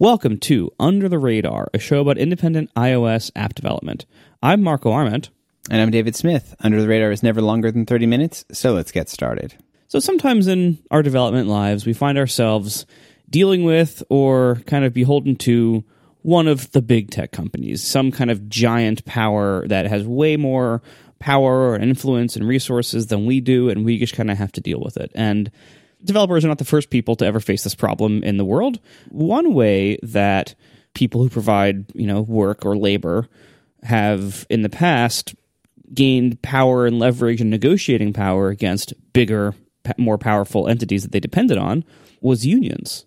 Welcome to Under the Radar, a show about independent iOS app development. I'm Marco Arment. And I'm David Smith. Under the Radar is never longer than 30 minutes, so let's get started. So sometimes in our development lives, we find ourselves dealing with or kind of beholden to one of the big tech companies, some kind of giant power that has way more power and influence and resources than we do, and we just kind of have to deal with it. And developers are not the first people to ever face this problem in the world. One way that people who provide, work or labor have in the past gained power and leverage and negotiating power against bigger, more powerful entities that they depended on was unions.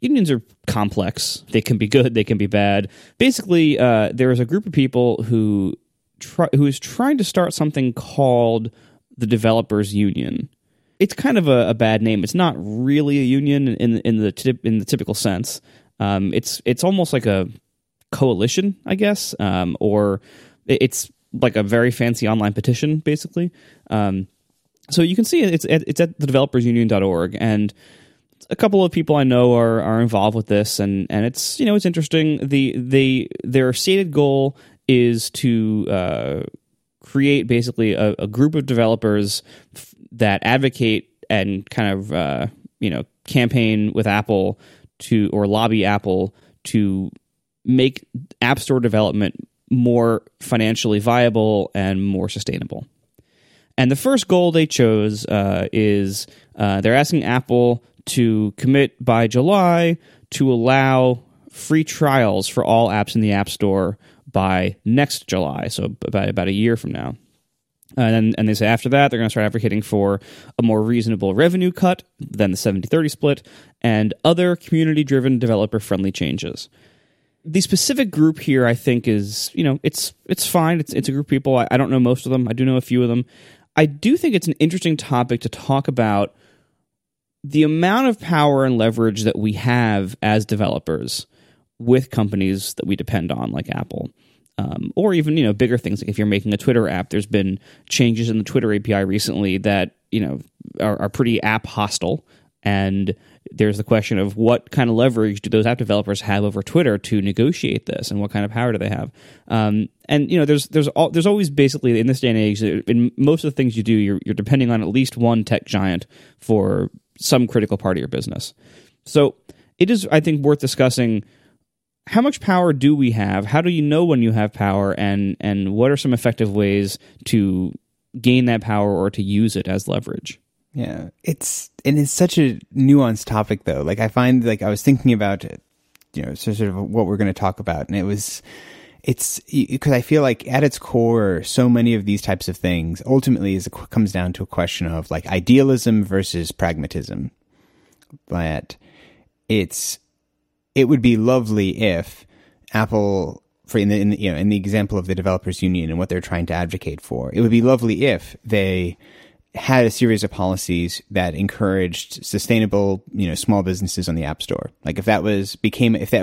Unions are complex. They can be good. They can be bad. Basically, there is a group of people who is trying to start something called the Developers Union. It's kind of a bad name. It's not really a union in the typical sense. It's almost like a coalition, I guess, or it's like a very fancy online petition, basically. So you can see it's at thedevelopersunion.org, and a couple of people I know are involved with this, and it's it's interesting. Their stated goal is to create basically a group of developers that advocate and kind of campaign with Apple to or lobby Apple to make App Store development more financially viable and more sustainable. And the first goal they chose is they're asking Apple to commit by July to allow free trials for all apps in the App Store by next July, so about a year from now. And they say after that, they're going to start advocating for a more reasonable revenue cut than the 70-30 split and other community-driven, developer-friendly changes. The specific group here, I think, is, it's fine. It's a group of people. I don't know most of them. I do know a few of them. I do think it's an interesting topic to talk about the amount of power and leverage that we have as developers with companies that we depend on, like Apple, or even, bigger things. Like if you're making a Twitter app, there's been changes in the Twitter API recently that, are pretty app hostile. And there's the question of what kind of leverage do those app developers have over Twitter to negotiate this, and what kind of power do they have? There's always basically in this day and age, in most of the things you do, you're depending on at least one tech giant for some critical part of your business. So it is, I think, worth discussing how much power do we have? How do you know when you have power, and what are some effective ways to gain that power or to use it as leverage? Yeah, it's such a nuanced topic, though. Like I find, I was thinking about it, sort of what we're going to talk about, and it's because I feel like at its core, so many of these types of things ultimately comes down to a question of idealism versus pragmatism. But it would be lovely if Apple, in the example of the Developers Union and what they're trying to advocate for, it would be lovely if they had a series of policies that encouraged sustainable, small businesses on the App Store. If that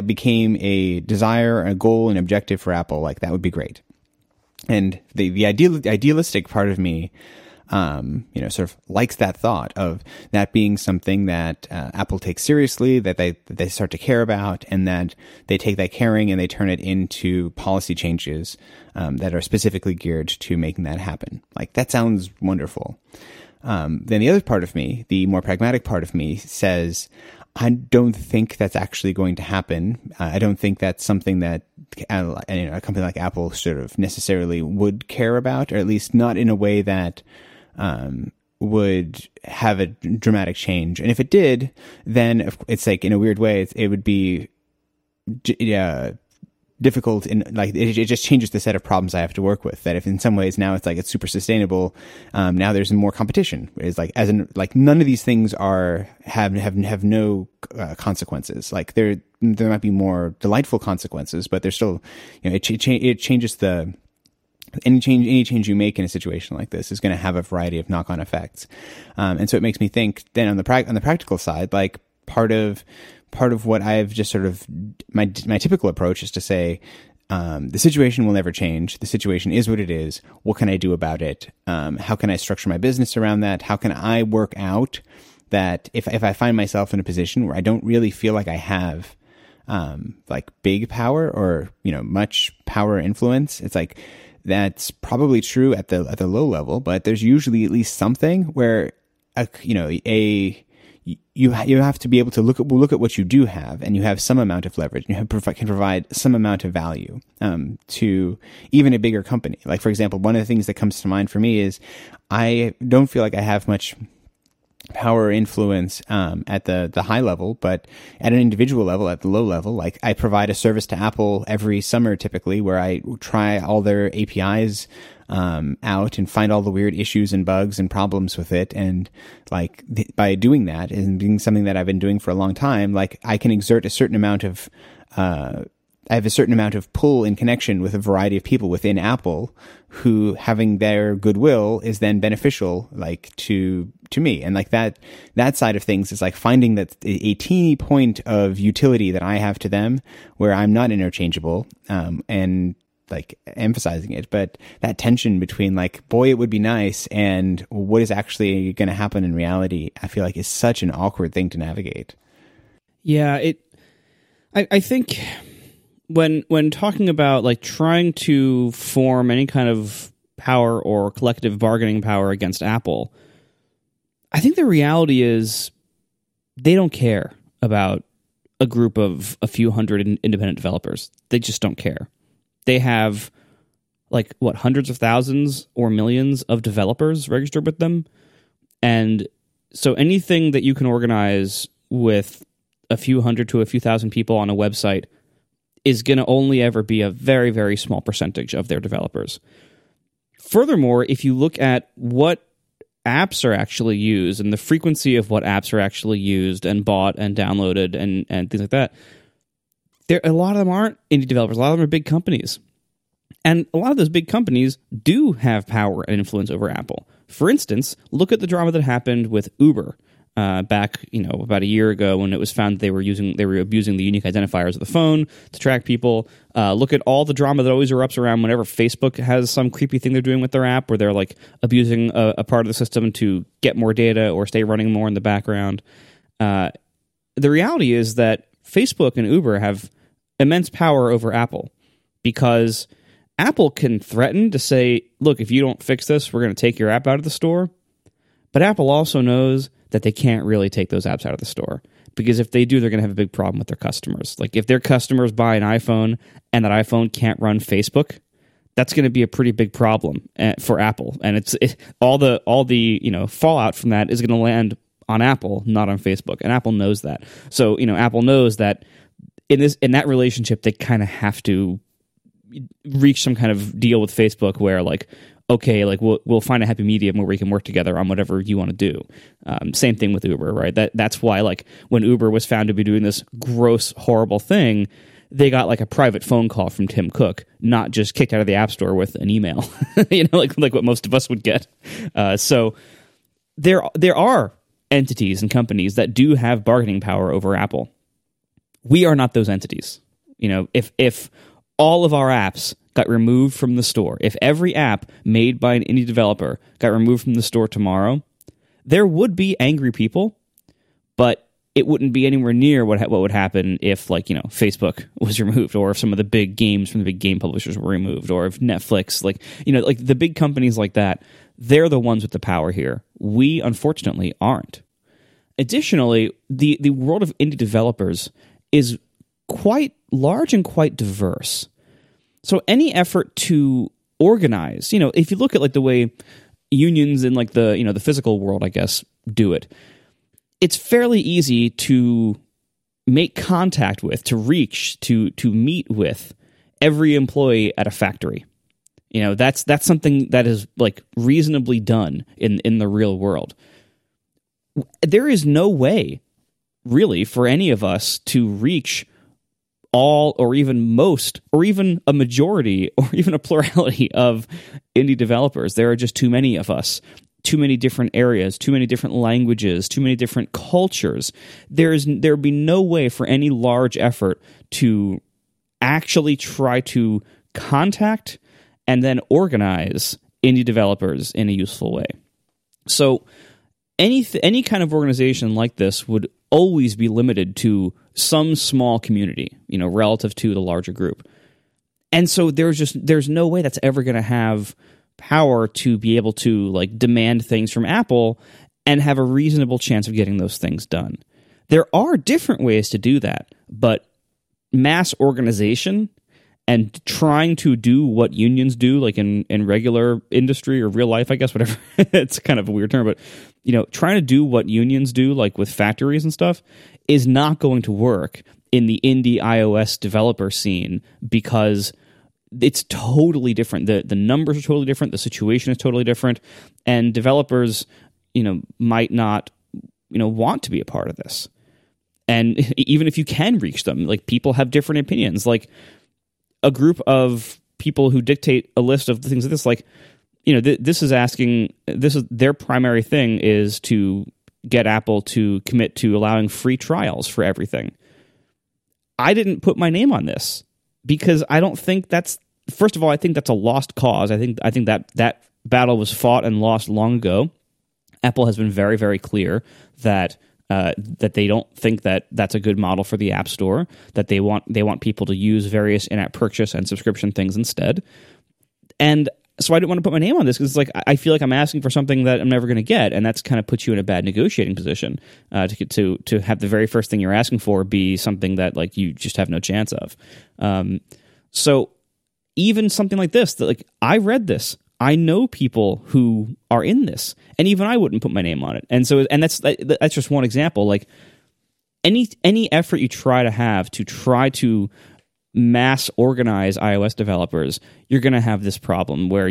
became a desire, a goal, an objective for Apple, that would be great. And the idealistic part of me, sort of likes that thought of that being something that Apple takes seriously, that they start to care about, and that they take that caring and they turn it into policy changes that are specifically geared to making that happen. That sounds wonderful. Then the other part of me, the more pragmatic part of me, says, I don't think that's actually going to happen. I don't think that's something that a company like Apple sort of necessarily would care about, or at least not in a way that would have a dramatic change. And if it did, then it's in a weird way, it would be difficult. It just changes the set of problems I have to work with. That if in some ways now it's super sustainable, now there's more competition. It's none of these things have no consequences. There might be more delightful consequences, but there's still it changes the. Any change you make in a situation like this is going to have a variety of knock-on effects, and so it makes me think. Then on the practical side, part of what I've just sort of my typical approach is to say, the situation will never change. The situation is what it is. What can I do about it? How can I structure my business around that? How can I work out that if I find myself in a position where I don't really feel like I have like big power or, you know, much power influence. It's like, that's probably true at the low level, but there's usually at least something where, you have to be able to look at what you do have, and you have some amount of leverage, and you can provide some amount of value to even a bigger company. Like, for example, one of the things that comes to mind for me is I don't feel like I have much power or influence at the high level, but at an individual level, at the low level, like I provide a service to Apple every summer typically where I try all their APIs out and find all the weird issues and bugs and problems with it. And like by doing that and being something that I've been doing for a long time, like I can exert a certain amount of I have a certain amount of pull and connection with a variety of people within Apple who having their goodwill is then beneficial, like to me. And like that side of things is like finding that a teeny point of utility that I have to them where I'm not interchangeable, and like emphasizing it. But that tension between like, boy, it would be nice, and what is actually going to happen in reality, I feel like is such an awkward thing to navigate. Yeah. I think when talking about like trying to form any kind of power or collective bargaining power against Apple, I think the reality is they don't care about a group of a few hundred independent developers. They just don't care. They have, like, what, hundreds of thousands or millions of developers registered with them. And so anything that you can organize with a few hundred to a few thousand people on a website is going to only ever be a very, very small percentage of their developers. Furthermore, if you look at what apps are actually used and the frequency of what apps are actually used and bought and downloaded and things like that, a lot of them aren't indie developers. A lot of them are big companies. And a lot of those big companies do have power and influence over Apple. For instance, look at the drama that happened with Uber back, about a year ago when it was found they were abusing the unique identifiers of the phone to track people. Look at all the drama that always erupts around whenever Facebook has some creepy thing they're doing with their app where they're like abusing a part of the system to get more data or stay running more in the background. The reality is that Facebook and Uber have immense power over Apple because Apple can threaten to say, look, if you don't fix this, we're going to take your app out of the store. But Apple also knows that they can't really take those apps out of the store because if they do, they're going to have a big problem with their customers. Like if their customers buy an iPhone and that iPhone can't run Facebook, that's going to be a pretty big problem for Apple. And all the fallout from that is going to land on Apple, not on Facebook. And Apple knows that. So, Apple knows that in that relationship, they kind of have to reach some kind of deal with Facebook where like, okay, like we'll find a happy medium where we can work together on whatever you want to do. Same thing with Uber, right? That's why like when Uber was found to be doing this gross, horrible thing, they got like a private phone call from Tim Cook, not just kicked out of the App Store with an email, like what most of us would get. So there are entities and companies that do have bargaining power over Apple. We are not those entities. If all of our apps got removed from the store, if every app made by an indie developer got removed from the store tomorrow, there would be angry people, but it wouldn't be anywhere near what would happen if, Facebook was removed, or if some of the big games from the big game publishers were removed, or if Netflix, the big companies like that, they're the ones with the power here. We, unfortunately, aren't. Additionally, the world of indie developers is quite large and quite diverse. So any effort to organize, if you look at, the way unions in, the physical world, I guess, do it, it's fairly easy to make contact with, to reach, to meet with every employee at a factory. That's something that is reasonably done in the real world. There is no way really for any of us to reach all or even most or even a majority or even a plurality of indie developers. There are just too many of us. Too many different areas, too many different languages, too many different cultures. There'd be no way for any large effort to actually try to contact and then organize indie developers in a useful way. So any kind of organization like this would always be limited to some small community, you know, relative to the larger group. And so there's no way that's ever going to have power to be able to like demand things from Apple and have a reasonable chance of getting those things done. There are different ways to do that, but mass organization and trying to do what unions do, like in regular industry or real life, I guess, whatever. It's kind of a weird term, but you know, trying to do what unions do, like with factories and stuff, is not going to work in the indie iOS developer scene because it's totally different. The numbers are totally different. The situation is totally different. And developers, you know, might not, you know, want to be a part of this. And even if you can reach them, like people have different opinions. Like a group of people who dictate a list of things like this, like, you know, this is asking, this is their primary thing is to get Apple to commit to allowing free trials for everything. I didn't put my name on this because I don't think that's, first of all, I think that's a lost cause. I think that battle was fought and lost long ago. Apple has been very, very clear that they don't think that that's a good model for the App Store, that they want people to use various in-app purchase and subscription things instead. And so I didn't want to put my name on this because it's like I feel like I'm asking for something that I'm never going to get, and that's kind of puts you in a bad negotiating position to have the very first thing you're asking for be something that like you just have no chance of. So even something like this, that like I read this, I know people who are in this, and even I wouldn't put my name on it. And so, and that's just one example. Like any effort you try to have to try to mass organize iOS developers, you're going to have this problem where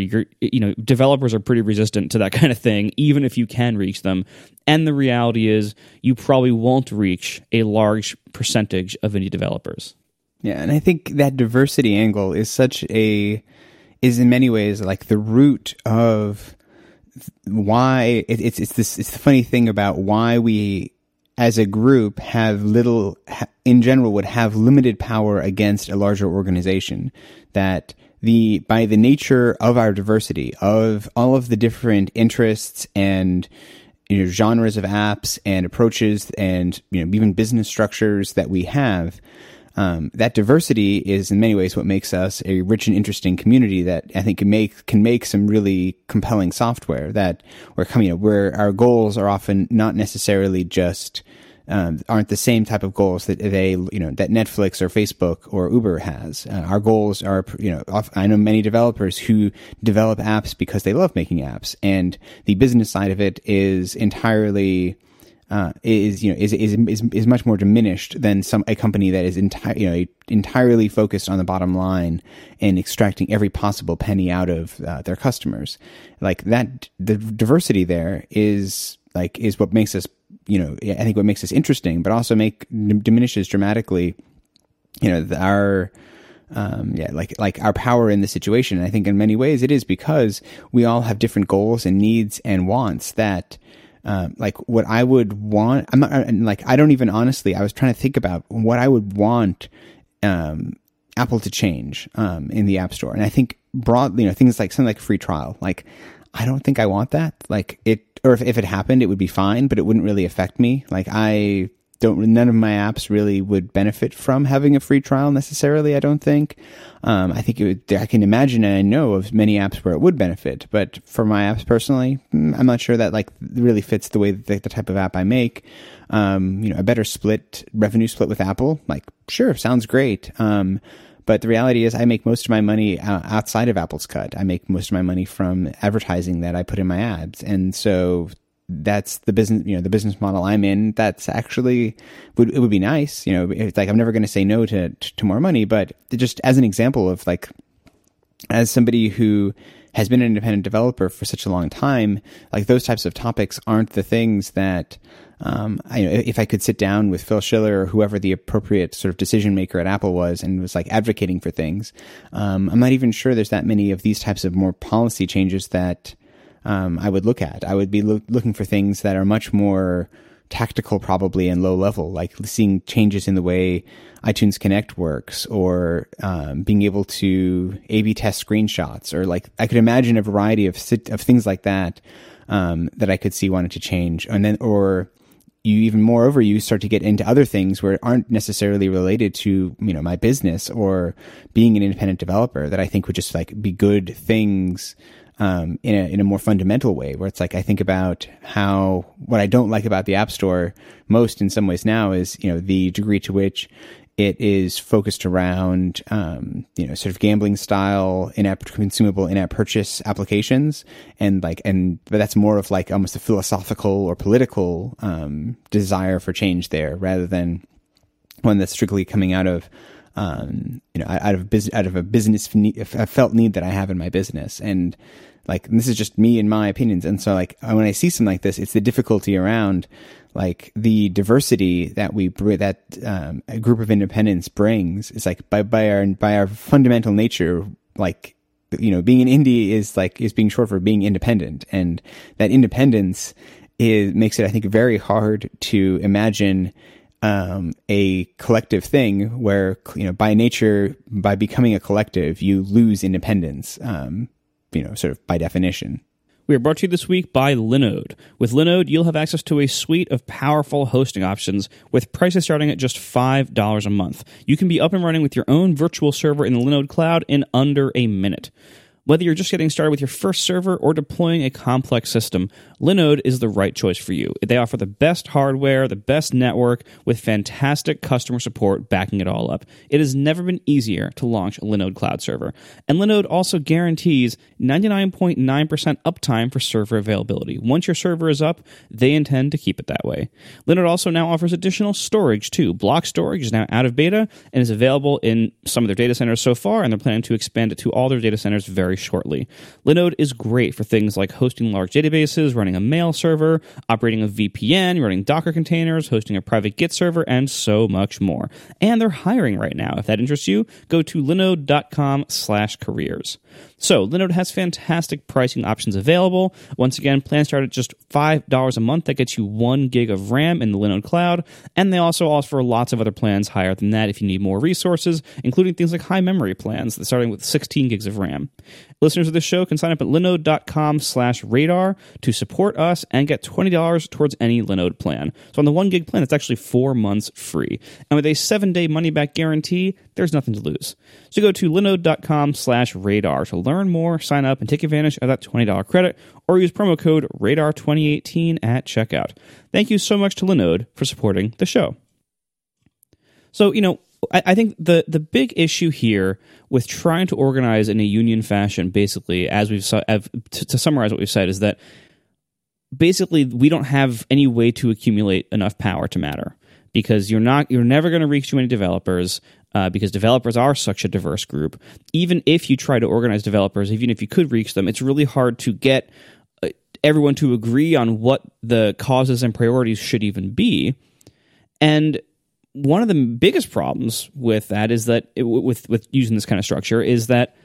developers are pretty resistant to that kind of thing, even if you can reach them. And the reality is you probably won't reach a large percentage of indie developers. Yeah. And I think that diversity angle is is in many ways like the root of why it's the funny thing about why we as a group have little, in general, would have limited power against a larger organization. That by the nature of our diversity, of all of the different interests and, you know, genres of apps and approaches and, you know, even business structures that we have, that diversity is in many ways what makes us a rich and interesting community that I think can make some really compelling software that we're coming up, where our goals are often not necessarily just aren't the same type of goals that that Netflix or Facebook or Uber has. Our goals are, you know, I know many developers who develop apps because they love making apps, and the business side of it is entirely is much more diminished than a company that is entirely focused on the bottom line and extracting every possible penny out of their customers. Like that, the diversity there is what makes us, you know, I think what makes us interesting, but also diminishes dramatically, you know, our our power in the situation. And I think in many ways it is because we all have different goals and needs and wants that, like what I would want, I'm not like, I don't even honestly, I was trying to think about what I would want, Apple to change, in the App Store. And I think broadly, you know, things like something like free trial, like, I don't think I want that. Like it, or if it happened, it would be fine, but it wouldn't really affect me. Like none of my apps really would benefit from having a free trial necessarily, I don't think. I think I can imagine, and I know of many apps where it would benefit, but for my apps personally, I'm not sure that like really fits the way that the type of app I make. You know, a better revenue split with Apple, like sure, sounds great. But the reality is I make most of my money outside of Apple's cut. I make most of my money from advertising that I put in my ads. And so that's the business, you know, the business model I'm in. That's actually, it would be nice, you know, it's like, I'm never going to say no to more money, but just as an example of like, as somebody who has been an independent developer for such a long time, like those types of topics aren't the things that, if I could sit down with Phil Schiller or whoever the appropriate sort of decision maker at Apple was and was like advocating for things, I'm not even sure there's that many of these types of more policy changes that, I would look at. I would be looking for things that are much more tactical, probably, and low level, like seeing changes in the way iTunes Connect works, or being able to A/B test screenshots, or like I could imagine a variety of things like that that I could see wanted to change, and then or you even moreover, you start to get into other things where aren't necessarily related to, you know, my business or being an independent developer that I think would just like be good things in a more fundamental way, where it's like, I think about how, what I don't like about the App Store most in some ways now is, you know, the degree to which it is focused around, you know, sort of gambling style, in-app consumable, in-app purchase applications. And like, and, but that's more of like almost a philosophical or political, desire for change there rather than one that's strictly coming out of, you know, out of a felt need that I have in my business. And like, and this is just me and my opinions. And so like, when I see something like this, it's the difficulty around like the diversity that a group of independents brings is like by our fundamental nature, like, you know, being an indie is being short for being independent, and that independence makes it, I think, very hard to imagine a collective thing where, you know, by nature, by becoming a collective, you lose independence, you know, sort of by definition. We are brought to you this week by Linode. With Linode, you'll have access to a suite of powerful hosting options with prices starting at just $5 a month. You can be up and running with your own virtual server in the Linode cloud in under a minute. Whether you're just getting started with your first server or deploying a complex system, Linode is the right choice for you. They offer the best hardware, the best network, with fantastic customer support backing it all up. It has never been easier to launch a Linode cloud server. And Linode also guarantees 99.9% uptime for server availability. Once your server is up, they intend to keep it that way. Linode also now offers additional storage, too. Block storage is now out of beta and is available in some of their data centers so far, and they're planning to expand it to all their data centers very shortly. Linode is great for things like hosting large databases, running a mail server, operating a VPN, running Docker containers, hosting a private Git server, and so much more. And they're hiring right now. If that interests you, go to linode.com/careers. So Linode has fantastic pricing options available. Once again, plans start at just $5 a month. That gets you 1 gig of RAM in the Linode cloud. And they also offer lots of other plans higher than that if you need more resources, including things like high memory plans, starting with 16 gigs of RAM. Listeners of this show can sign up at linode.com/radar to support us and get $20 towards any Linode plan. So on the 1 gig plan, it's actually 4 months free. And with a 7-day money-back guarantee, there's nothing to lose. So go to linode.com/radar to learn more, sign up, and take advantage of that $20 credit, or use promo code RADAR2018 at checkout. Thank you so much to Linode for supporting the show. So, you know, I think the big issue here with trying to organize in a union fashion, basically, as we've to summarize what we've said, is that basically we don't have any way to accumulate enough power to matter, because you're never going to reach too many developers, because developers are such a diverse group. Even if you try to organize developers, even if you could reach them, it's really hard to get everyone to agree on what the causes and priorities should even be, and one of the biggest problems with that is that with using this kind of structure is that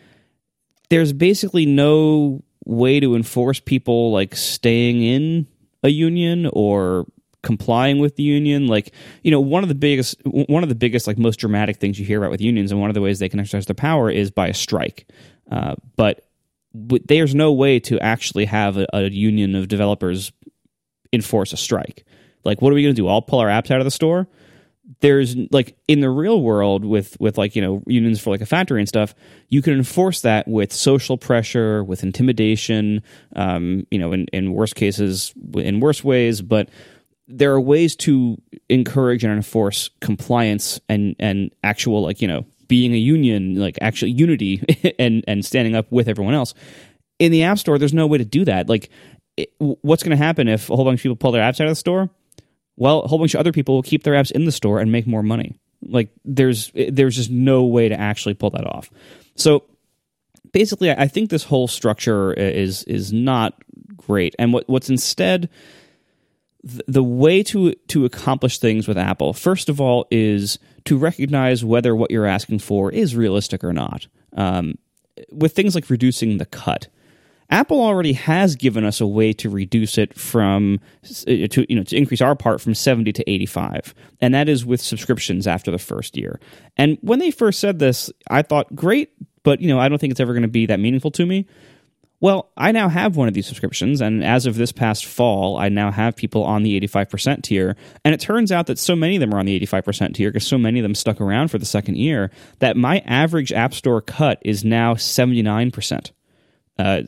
there's basically no way to enforce people like staying in a union or complying with the union. Like, you know, one of the biggest like most dramatic things you hear about with unions, and one of the ways they can exercise their power is by a strike. But there's no way to actually have a union of developers enforce a strike. Like, what are we going to do? All pull our apps out of the store? There's like in the real world with like, you know, unions for like a factory and stuff, you can enforce that with social pressure, with intimidation, you know, in worse cases, in worse ways. But there are ways to encourage and enforce compliance and actual, like, you know, being a union, like actual unity and standing up with everyone else. In the App Store, there's no way to do that. Like, what's going to happen if a whole bunch of people pull their apps out of the store? Well, a whole bunch of other people will keep their apps in the store and make more money. Like, there's just no way to actually pull that off. So basically, I think this whole structure is not great. And what's instead the way to accomplish things with Apple, first of all, is to recognize whether what you're asking for is realistic or not. With things like reducing the cut, Apple already has given us a way to reduce it to increase our part from 70 to 85, and that is with subscriptions after the first year. And when they first said this, I thought, great, but, you know, I don't think it's ever going to be that meaningful to me. Well, I now have one of these subscriptions, and as of this past fall, I now have people on the 85% tier, and it turns out that so many of them are on the 85% tier because so many of them stuck around for the second year that my average App Store cut is now 79%,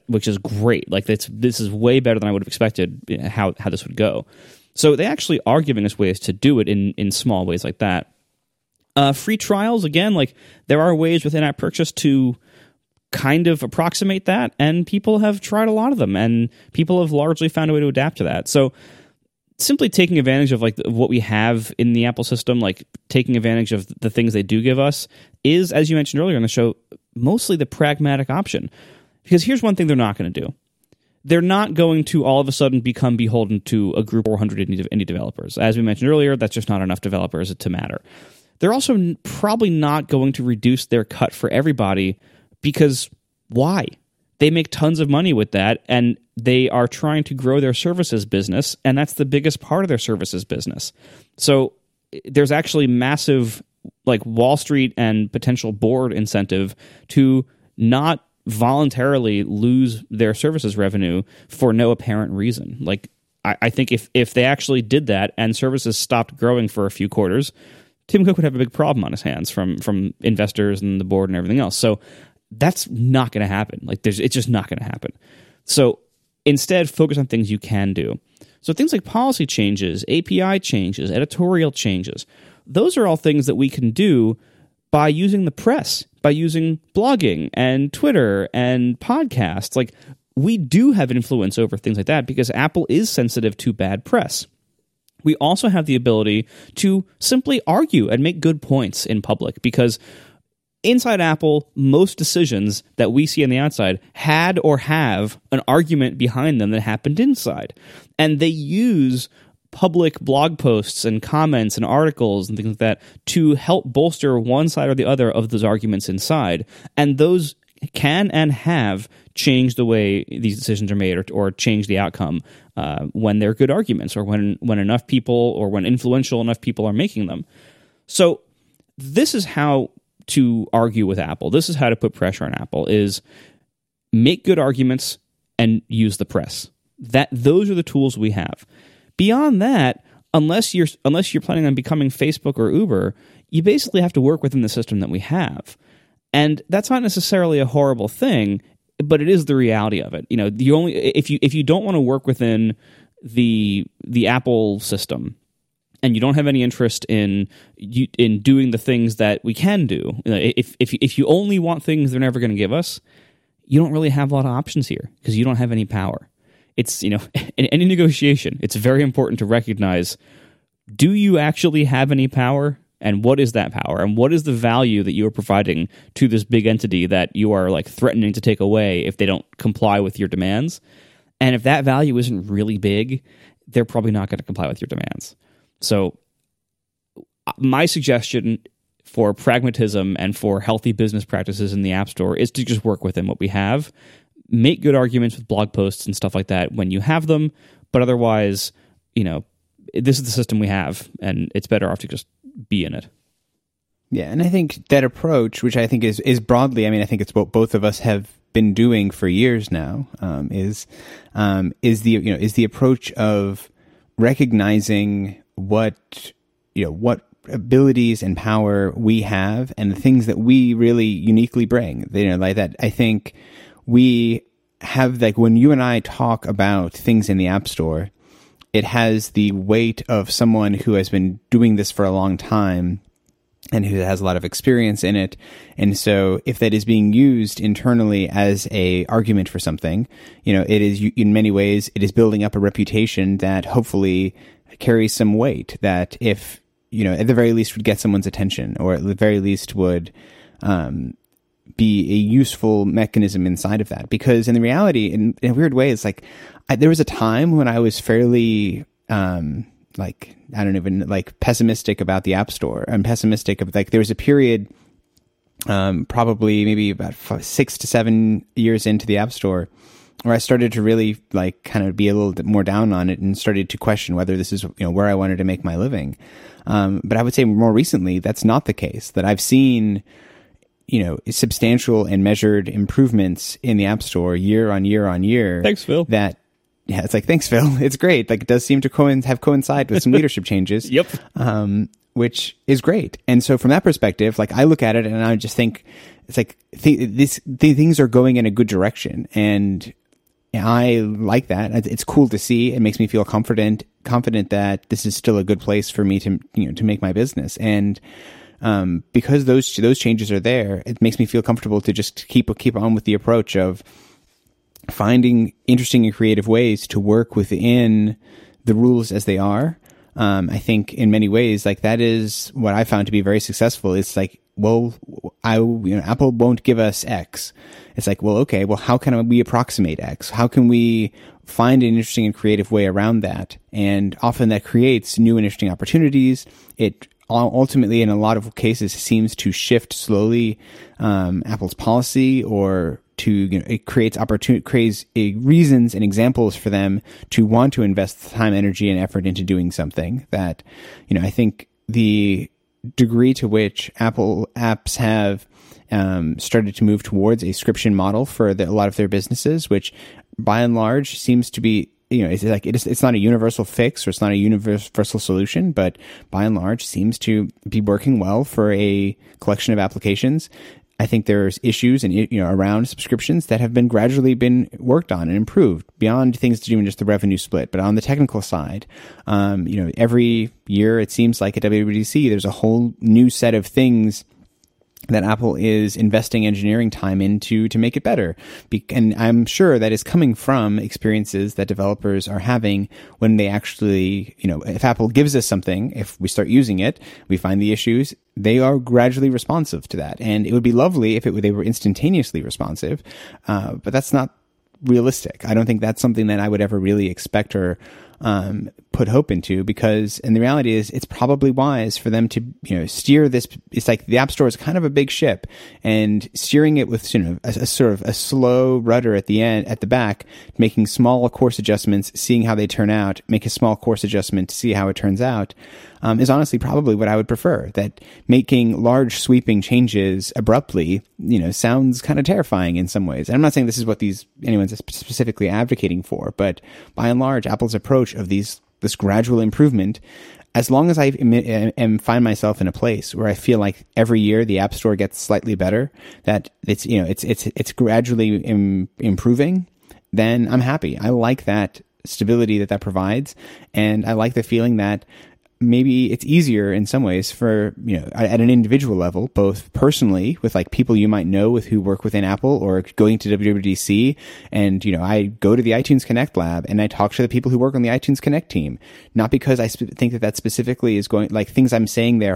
which is great. Like, this is way better than I would have expected how this would go. So they actually are giving us ways to do it in small ways like that. Free trials, again, like, there are ways within app purchase to kind of approximate that, and people have tried a lot of them, and people have largely found a way to adapt to that. So simply taking advantage of, like, what we have in the Apple system, like taking advantage of the things they do give us is, as you mentioned earlier in the show, mostly the pragmatic option. Because here's one thing they're not going to do. They're not going to all of a sudden become beholden to a group of 400 indie developers. As we mentioned earlier, that's just not enough developers to matter. They're also probably not going to reduce their cut for everybody, because why? They make tons of money with that, and they are trying to grow their services business, and that's the biggest part of their services business. So there's actually massive, like, Wall Street and potential board incentive to not voluntarily lose their services revenue for no apparent reason. Like, I think if they actually did that and services stopped growing for a few quarters, Tim Cook would have a big problem on his hands from investors and the board and everything else. So that's not going to happen. Like, it's just not going to happen. So instead, focus on things you can do. So things like policy changes, API changes, editorial changes, those are all things that we can do by using the press, by using blogging and Twitter and podcasts. Like, we do have influence over things like that because Apple is sensitive to bad press. We also have the ability to simply argue and make good points in public, because inside Apple, most decisions that we see on the outside had or have an argument behind them that happened inside. And they use public blog posts and comments and articles and things like that to help bolster one side or the other of those arguments inside. And those can and have changed the way these decisions are made, or change the outcome when they're good arguments, or when enough people, or when influential enough people are making them. So this is how to argue with Apple. This is how to put pressure on Apple, is make good arguments and use the press. Those are the tools we have. Beyond that, unless you're planning on becoming Facebook or Uber, you basically have to work within the system that we have. And that's not necessarily a horrible thing, but it is the reality of it. You know, the only if you don't want to work within the Apple system, and you don't have any interest in doing the things that we can do, if you only want things they're never going to give us, you don't really have a lot of options here because you don't have any power. It's, you know, in any negotiation, it's very important to recognize: do you actually have any power? And what is that power? And what is the value that you are providing to this big entity that you are, like, threatening to take away if they don't comply with your demands? And if that value isn't really big, they're probably not going to comply with your demands. So my suggestion for pragmatism and for healthy business practices in the App Store is to just work within what we have. Make good arguments with blog posts and stuff like that when you have them. But otherwise, you know, this is the system we have, and it's better off to just be in it. Yeah, and I think that approach, which I think is broadly, I mean, I think it's what both of us have been doing for years now, is the approach of recognizing what abilities and power we have and the things that we really uniquely bring. You know, like that, I think we have, like, when you and I talk about things in the App Store, it has the weight of someone who has been doing this for a long time and who has a lot of experience in it. And so if that is being used internally as a argument for something, you know, it is, in many ways, it is building up a reputation that hopefully carries some weight, that, if, you know, at the very least would get someone's attention, or at the very least would be a useful mechanism inside of that. Because in the reality, in a weird way, it's like, there was a time when I was fairly, pessimistic about the App Store. I'm pessimistic of, like, there was a period, probably maybe about 6 to 7 years into the App Store, where I started to really, like, kind of be a little bit more down on it and started to question whether this is, you know, where I wanted to make my living. But I would say more recently, that's not the case. That I've seen you know, substantial and measured improvements in the App Store year on year on year. Thanks, Phil. That, yeah, it's like, thanks, Phil. It's great. Like, it does seem to coincide with some leadership changes. Yep. Which is great. And so from that perspective, like, I look at it and I just think it's like things are going in a good direction. And I like that. It's cool to see. It makes me feel confident that this is still a good place for me to, you know, to make my business. And because those changes are there, it makes me feel comfortable to just keep on with the approach of finding interesting and creative ways to work within the rules as they are. I think in many ways, like, that is what I found to be very successful. It's like, well, Apple won't give us X. It's like, well, okay, well, how can we approximate X? How can we find an interesting and creative way around that? And often that creates new and interesting opportunities. It ultimately, in a lot of cases, seems to shift slowly Apple's policy, or to, you know, it creates reasons and examples for them to want to invest time, energy, and effort into doing something that, you know, I think the degree to which Apple apps have started to move towards a subscription model for a lot of their businesses, which by and large seems to be, you know, it's not a universal fix, or it's not a universal solution, but by and large seems to be working well for a collection of applications. I think there's issues and, you know, around subscriptions that have been gradually been worked on and improved beyond things to do in just the revenue split, but on the technical side, you know, every year it seems like at WWDC there's a whole new set of things that Apple is investing engineering time into to make it better. And I'm sure that is coming from experiences that developers are having when they actually, you know, if Apple gives us something, if we start using it, we find the issues, they are gradually responsive to that. And it would be lovely if they were instantaneously responsive, but that's not realistic. I don't think that's something that I would ever really expect or put hope into, because, and the reality is, it's probably wise for them to, you know, steer this. It's like the App Store is kind of a big ship, and steering it with, you know, a sort of a slow rudder at the end, at the back, making small course adjustments, seeing how they turn out, make a small course adjustment to see how it turns out, is honestly probably what I would prefer. That making large sweeping changes abruptly, you know, sounds kind of terrifying in some ways. And I'm not saying this is what anyone's specifically advocating for, but by and large, Apple's approach of this gradual improvement, as long as I find myself in a place where I feel like every year the App Store gets slightly better, that it's, you know, it's gradually improving, then I'm happy. I like that stability that provides, and I like the feeling that maybe it's easier in some ways for, you know, at an individual level, both personally with like people you might know with who work within Apple, or going to WWDC and, you know, I go to the iTunes Connect lab and I talk to the people who work on the iTunes Connect team, not because I think that specifically is going, like, things I'm saying there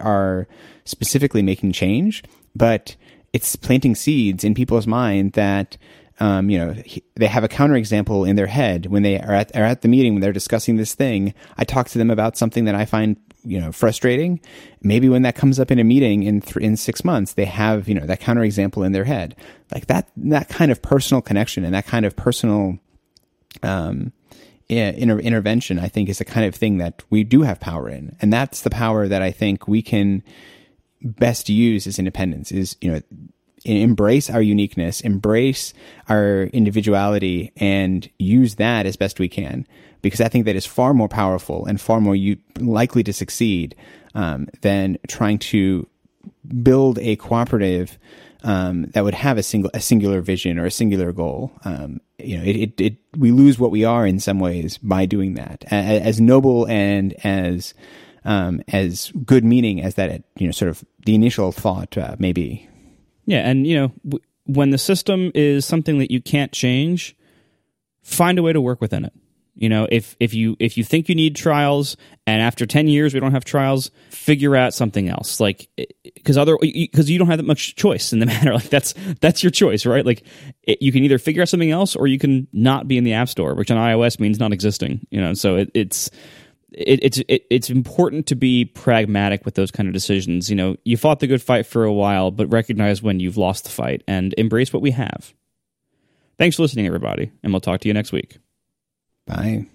are specifically making change, but it's planting seeds in people's mind that, you know, they have a counterexample in their head when they are at the meeting, when they're discussing this thing. I talk to them about something that I find, you know, frustrating. Maybe when that comes up in a meeting in 6 months, they have, you know, that counterexample in their head. Like that kind of personal connection and that kind of personal intervention, I think, is the kind of thing that we do have power in. And that's the power that I think we can best use as independents, is, you know, embrace our uniqueness, embrace our individuality, and use that as best we can, because I think that is far more powerful and far more likely to succeed than trying to build a cooperative that would have a singular vision or a singular goal. You know, we lose what we are in some ways by doing that. As noble and as good meaning as that, you know, sort of the initial thought may be. Yeah, and, you know, when the system is something that you can't change, find a way to work within it. You know, if you think you need trials, and after 10 years we don't have trials, figure out something else. Like, because you don't have that much choice in the matter. Like, that's your choice, right? Like, you can either figure out something else, or you can not be in the App Store, which on iOS means not existing. You know, so it's important to be pragmatic with those kind of decisions. You know, you fought the good fight for a while, but recognize when you've lost the fight and embrace what we have. Thanks for listening, everybody, and we'll talk to you next week. Bye.